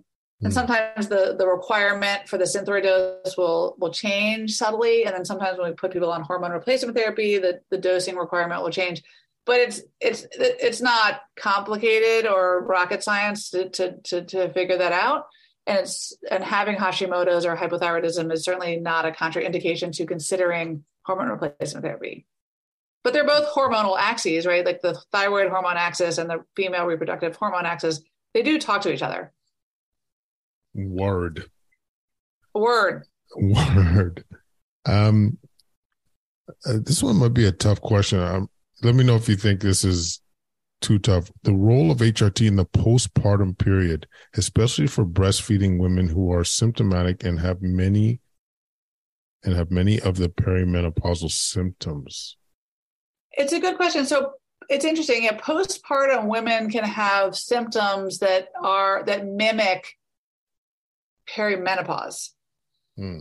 And sometimes the, the requirement for the Synthroid dose will, will change subtly. And then sometimes when we put people on hormone replacement therapy, the, the dosing requirement will change. But it's it's it's not complicated or rocket science to to to, to figure that out. And it's and having Hashimoto's or hypothyroidism is certainly not a contraindication to considering hormone replacement therapy. But they're both hormonal axes, right? Like the thyroid hormone axis and the female reproductive hormone axis, they do talk to each other. Word. Word. Word. Um, uh, this one might be a tough question. Um, let me know if you think this is too tough. The role of H R T in the postpartum period, especially for breastfeeding women who are symptomatic and have many and have many of the perimenopausal symptoms. It's a good question. So it's interesting. Yeah, postpartum women can have symptoms that are that mimic perimenopause. Hmm.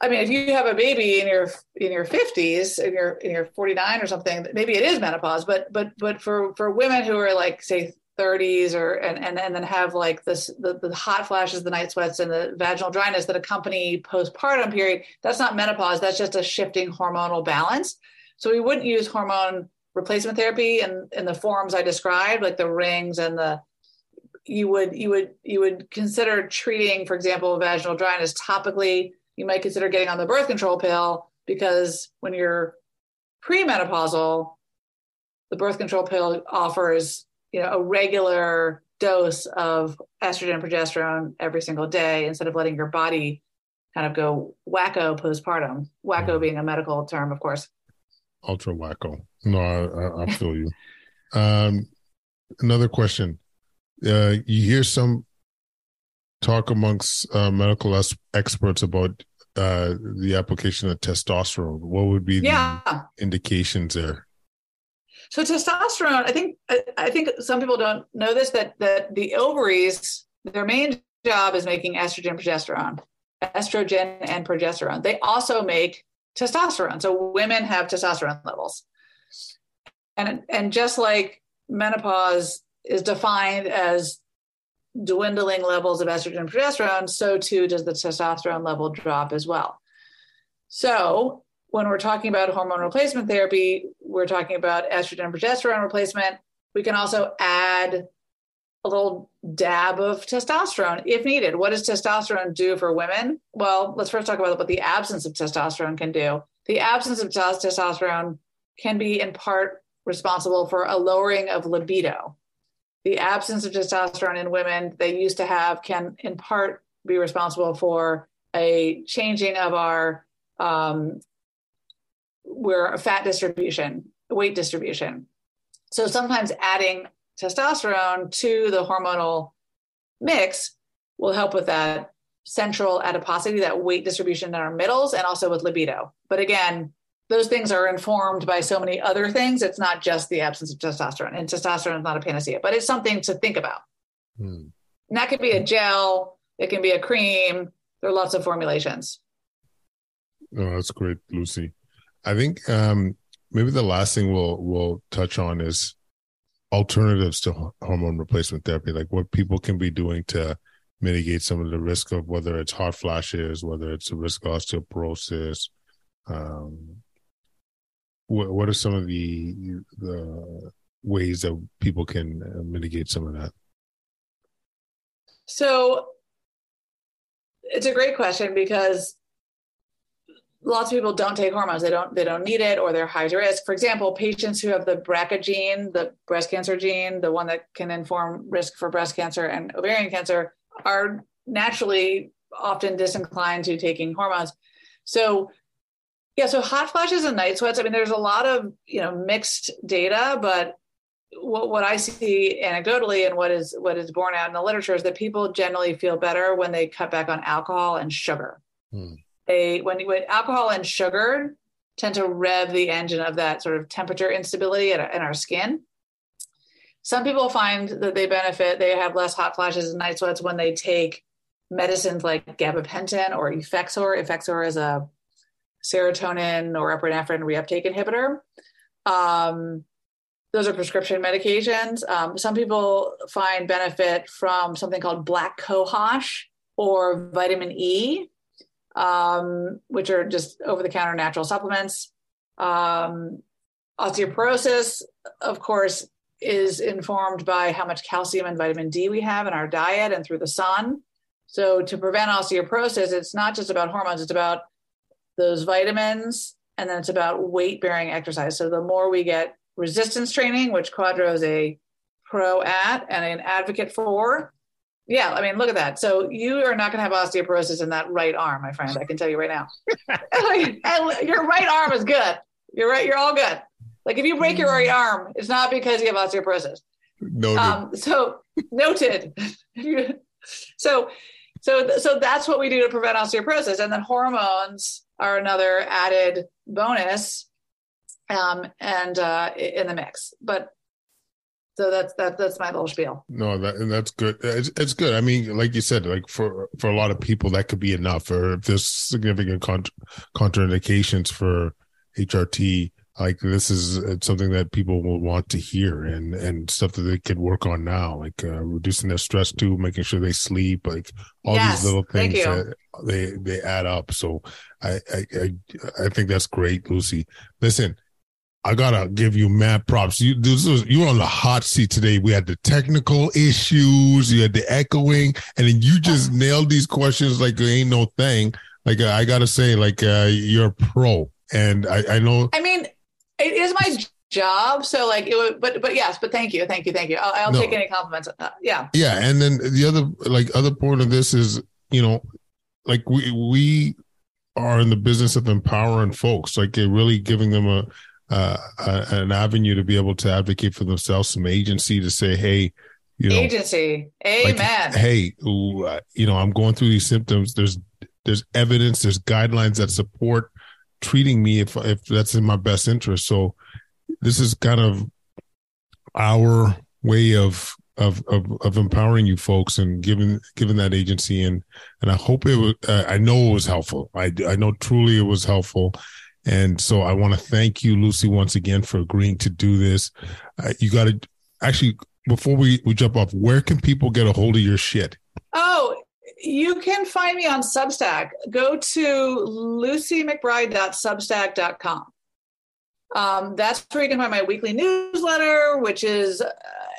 I mean, if you have a baby in your in your fifties, in your in your forty-nine or something, maybe it is menopause. But but but for, for women who are like say thirties or and and, and then have like this the, the hot flashes, the night sweats, and the vaginal dryness that accompany postpartum period, that's not menopause. That's just a shifting hormonal balance. So we wouldn't use hormone replacement therapy in, in the forms I described, like the rings and the. You would you would you would consider treating, for example, vaginal dryness topically. You might consider getting on the birth control pill because when you're premenopausal, the birth control pill offers, you know, a regular dose of estrogen and progesterone every single day instead of letting your body kind of go wacko postpartum. Wacko being a medical term, of course. Ultra wacko. No, I, I, I feel you. um, another question. Uh, you hear some talk amongst uh, medical es- experts about uh, the application of testosterone. What would be yeah. the indications there? So testosterone, I think I, I think some people don't know this, that, that the ovaries, their main job is making estrogen, progesterone, estrogen and progesterone. They also make testosterone. So women have testosterone levels. And and just like menopause is defined as dwindling levels of estrogen and progesterone, so too does the testosterone level drop as well. So when we're talking about hormone replacement therapy, we're talking about estrogen and progesterone replacement. We can also add a little dab of testosterone if needed. What does testosterone do for women? Well, let's first talk about what the absence of testosterone can do. The absence of testosterone can be in part responsible for a lowering of libido. The absence of testosterone in women they used to have can in part be responsible for a changing of our um, we're fat distribution, weight distribution. So sometimes adding testosterone to the hormonal mix will help with that central adiposity, that weight distribution in our middles, and also with libido. But again, those things are informed by so many other things. It's not just the absence of testosterone, and testosterone is not a panacea, but it's something to think about. Mm. And that could be a gel. It can be a cream. There are lots of formulations. Oh, that's great, Lucy. I think um, maybe the last thing we'll, we'll touch on is alternatives to hormone replacement therapy, like what people can be doing to mitigate some of the risk of whether it's hot flashes, whether it's the risk of osteoporosis, um, what are some of the, the ways that people can mitigate some of that? So it's a great question because lots of people don't take hormones. They don't, they don't need it, or they're high risk. For example, patients who have the B R C A gene, the breast cancer gene, the one that can inform risk for breast cancer and ovarian cancer, are naturally often disinclined to taking hormones. So Yeah, so hot flashes and night sweats. I mean, there's a lot of, you know, mixed data, but what, what I see anecdotally and what is what is borne out in the literature is that people generally feel better when they cut back on alcohol and sugar. Hmm. They when, when alcohol and sugar tend to rev the engine of that sort of temperature instability in, in our skin. Some people find that they benefit. They have less hot flashes and night sweats when they take medicines like gabapentin or Effexor. Effexor is a serotonin or epinephrine reuptake inhibitor. Um, Those are prescription medications. Um, some people find benefit from something called black cohosh or vitamin E, um, which are just over-the-counter natural supplements. Um, osteoporosis, of course, is informed by how much calcium and vitamin D we have in our diet and through the sun. So to prevent osteoporosis, it's not just about hormones, it's about those vitamins, and then it's about weight-bearing exercise. So the more we get resistance training, which Quadro is a pro at and an advocate for. Yeah, I mean, look at that. So you are not going to have osteoporosis in that right arm, my friend. I can tell you right now. Your right arm is good. You're right. You're all good. Like if you break your right arm, it's not because you have osteoporosis. Noted. Um, so noted. so, so, so that's what we do to prevent osteoporosis. And then hormones are another added bonus um, and uh, in the mix. But so that's, that, that's my little spiel. No, that, that's good. It's, it's good. I mean, like you said, like for, for a lot of people that could be enough, or if there's significant contra- contraindications for H R T, like this is something that people will want to hear and, and stuff that they could work on now, like uh, reducing their stress too, making sure they sleep, like all yes, these little things that they, they add up. So I, I, I, I think that's great, Lucy. Listen, I gotta give you mad props. You this was, you were on the hot seat today. We had the technical issues, you had the echoing, and then you just nailed these questions like there ain't no thing. Like I gotta say, like uh, you're a pro, and I, I know. I mean, it is my job, so like it. Would, but but yes, but thank you, thank you, thank you. I'll, I'll no. take any compliments. Uh, yeah. Yeah, and then the other like other point of this is, you know, like we we are in the business of empowering folks, like they're really giving them a. Uh, an avenue to be able to advocate for themselves, some agency to say, hey, you know, agency, amen. Like, hey, ooh, uh, you know, I'm going through these symptoms. There's, there's evidence, there's guidelines that support treating me if, if that's in my best interest. So this is kind of our way of, of, of, of empowering you folks and giving, giving that agency. And, and I hope it was, uh, I know it was helpful. I, I know truly it was helpful. And so I want to thank you, Lucy, once again for agreeing to do this. Uh, you got to actually, before we, we jump off, where can people get a hold of your shit? Oh, you can find me on Substack. Go to lucy mcbride dot substack dot com. Um, that's where you can find my weekly newsletter, which is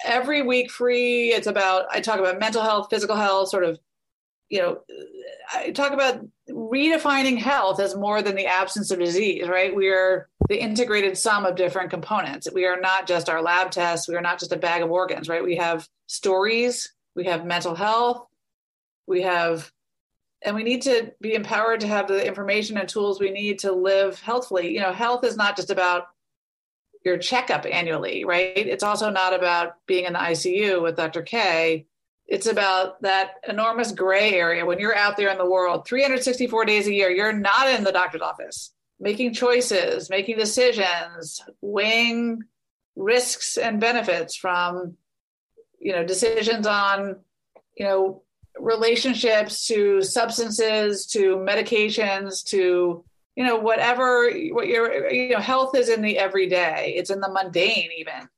every week free. It's about, I talk about mental health, physical health, sort of, you know, I talk about redefining health as more than the absence of disease, right? We are the integrated sum of different components. We are not just our lab tests. We are not just a bag of organs, right? We have stories, we have mental health, we have, and we need to be empowered to have the information and tools we need to live healthfully. You know, health is not just about your checkup annually, right? It's also not about being in the I C U with Doctor K. It's about that enormous gray area when you're out there in the world, three hundred sixty-four days a year, you're not in the doctor's office, making choices, making decisions, weighing risks and benefits from, you know, decisions on, you know, relationships to substances, to medications, to, you know, whatever, what your, you know, health is in the everyday. It's in the mundane even.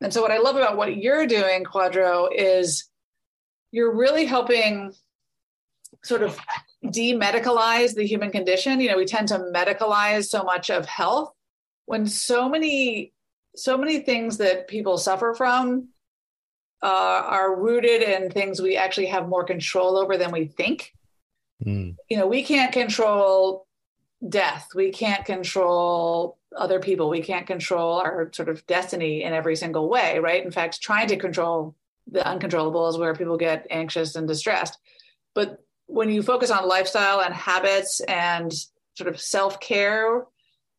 And so what I love about what you're doing, Quadro, is you're really helping sort of demedicalize the human condition. You know, we tend to medicalize so much of health when so many, so many things that people suffer from uh, are rooted in things we actually have more control over than we think. Mm. You know, we can't control death. We can't control other people. We can't control our sort of destiny in every single way, right? In fact, trying to control the uncontrollable is where people get anxious and distressed. But when you focus on lifestyle and habits and sort of self-care,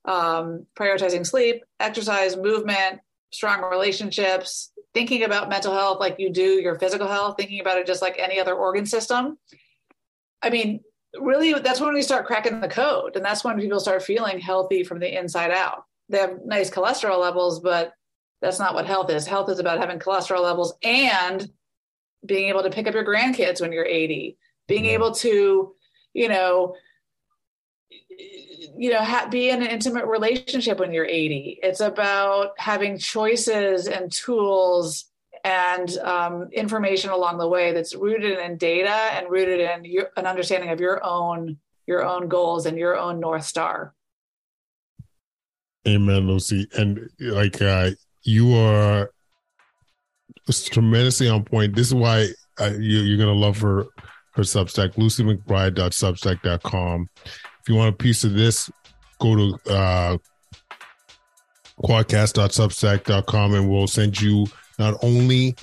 um, prioritizing sleep, exercise, movement, strong relationships, thinking about mental health like you do your physical health, thinking about it just like any other organ system. I mean, really, that's when we start cracking the code. And that's when people start feeling healthy from the inside out. They have nice cholesterol levels, but that's not what health is. Health is about having cholesterol levels and being able to pick up your grandkids when you're eighty, being able to, you know, you know, ha- be in an intimate relationship when you're eighty. It's about having choices and tools and um, information along the way that's rooted in data and rooted in your, an understanding of your own your own goals and your own North Star. Amen, Lucy. And like uh, you are tremendously on point. This is why uh, you, you're going to love her her Substack, lucy mcbride dot substack dot com. If you want a piece of this, go to uh, quadcast dot substack dot com and we'll send you not only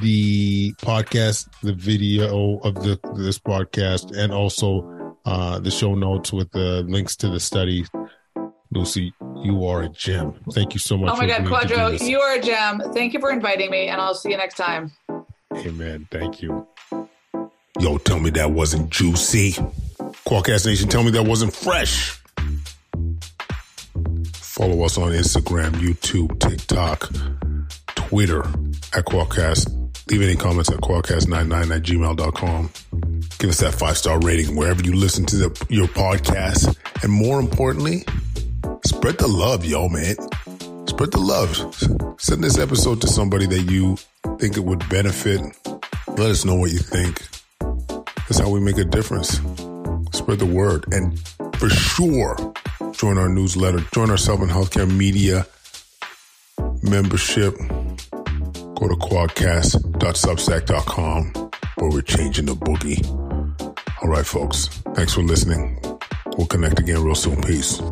the podcast, the video of the, this podcast, and also uh, the show notes with the links to the study. Lucy, you are a gem. Thank you so much. Oh my God, Quadro, you are a gem. Thank you for inviting me, and I'll see you next time. Amen. Thank you. Yo, tell me that wasn't juicy. Quadcast Nation, tell me that wasn't fresh. Follow us on Instagram, YouTube, TikTok, Twitter at Quadcast. Leave any comments at quadcast ninety-nine at gmail dot com. Give us that five-star rating wherever you listen to the, your podcast. And more importantly, spread the love, yo, man. Spread the love. Send this episode to somebody that you think it would benefit. Let us know what you think. That's how we make a difference. Spread the word. And for sure, join our newsletter. Join our Solving Healthcare Media membership. Go to quadcast dot substack dot com, where we're changing the boogie. All right, folks. Thanks for listening. We'll connect again real soon. Peace.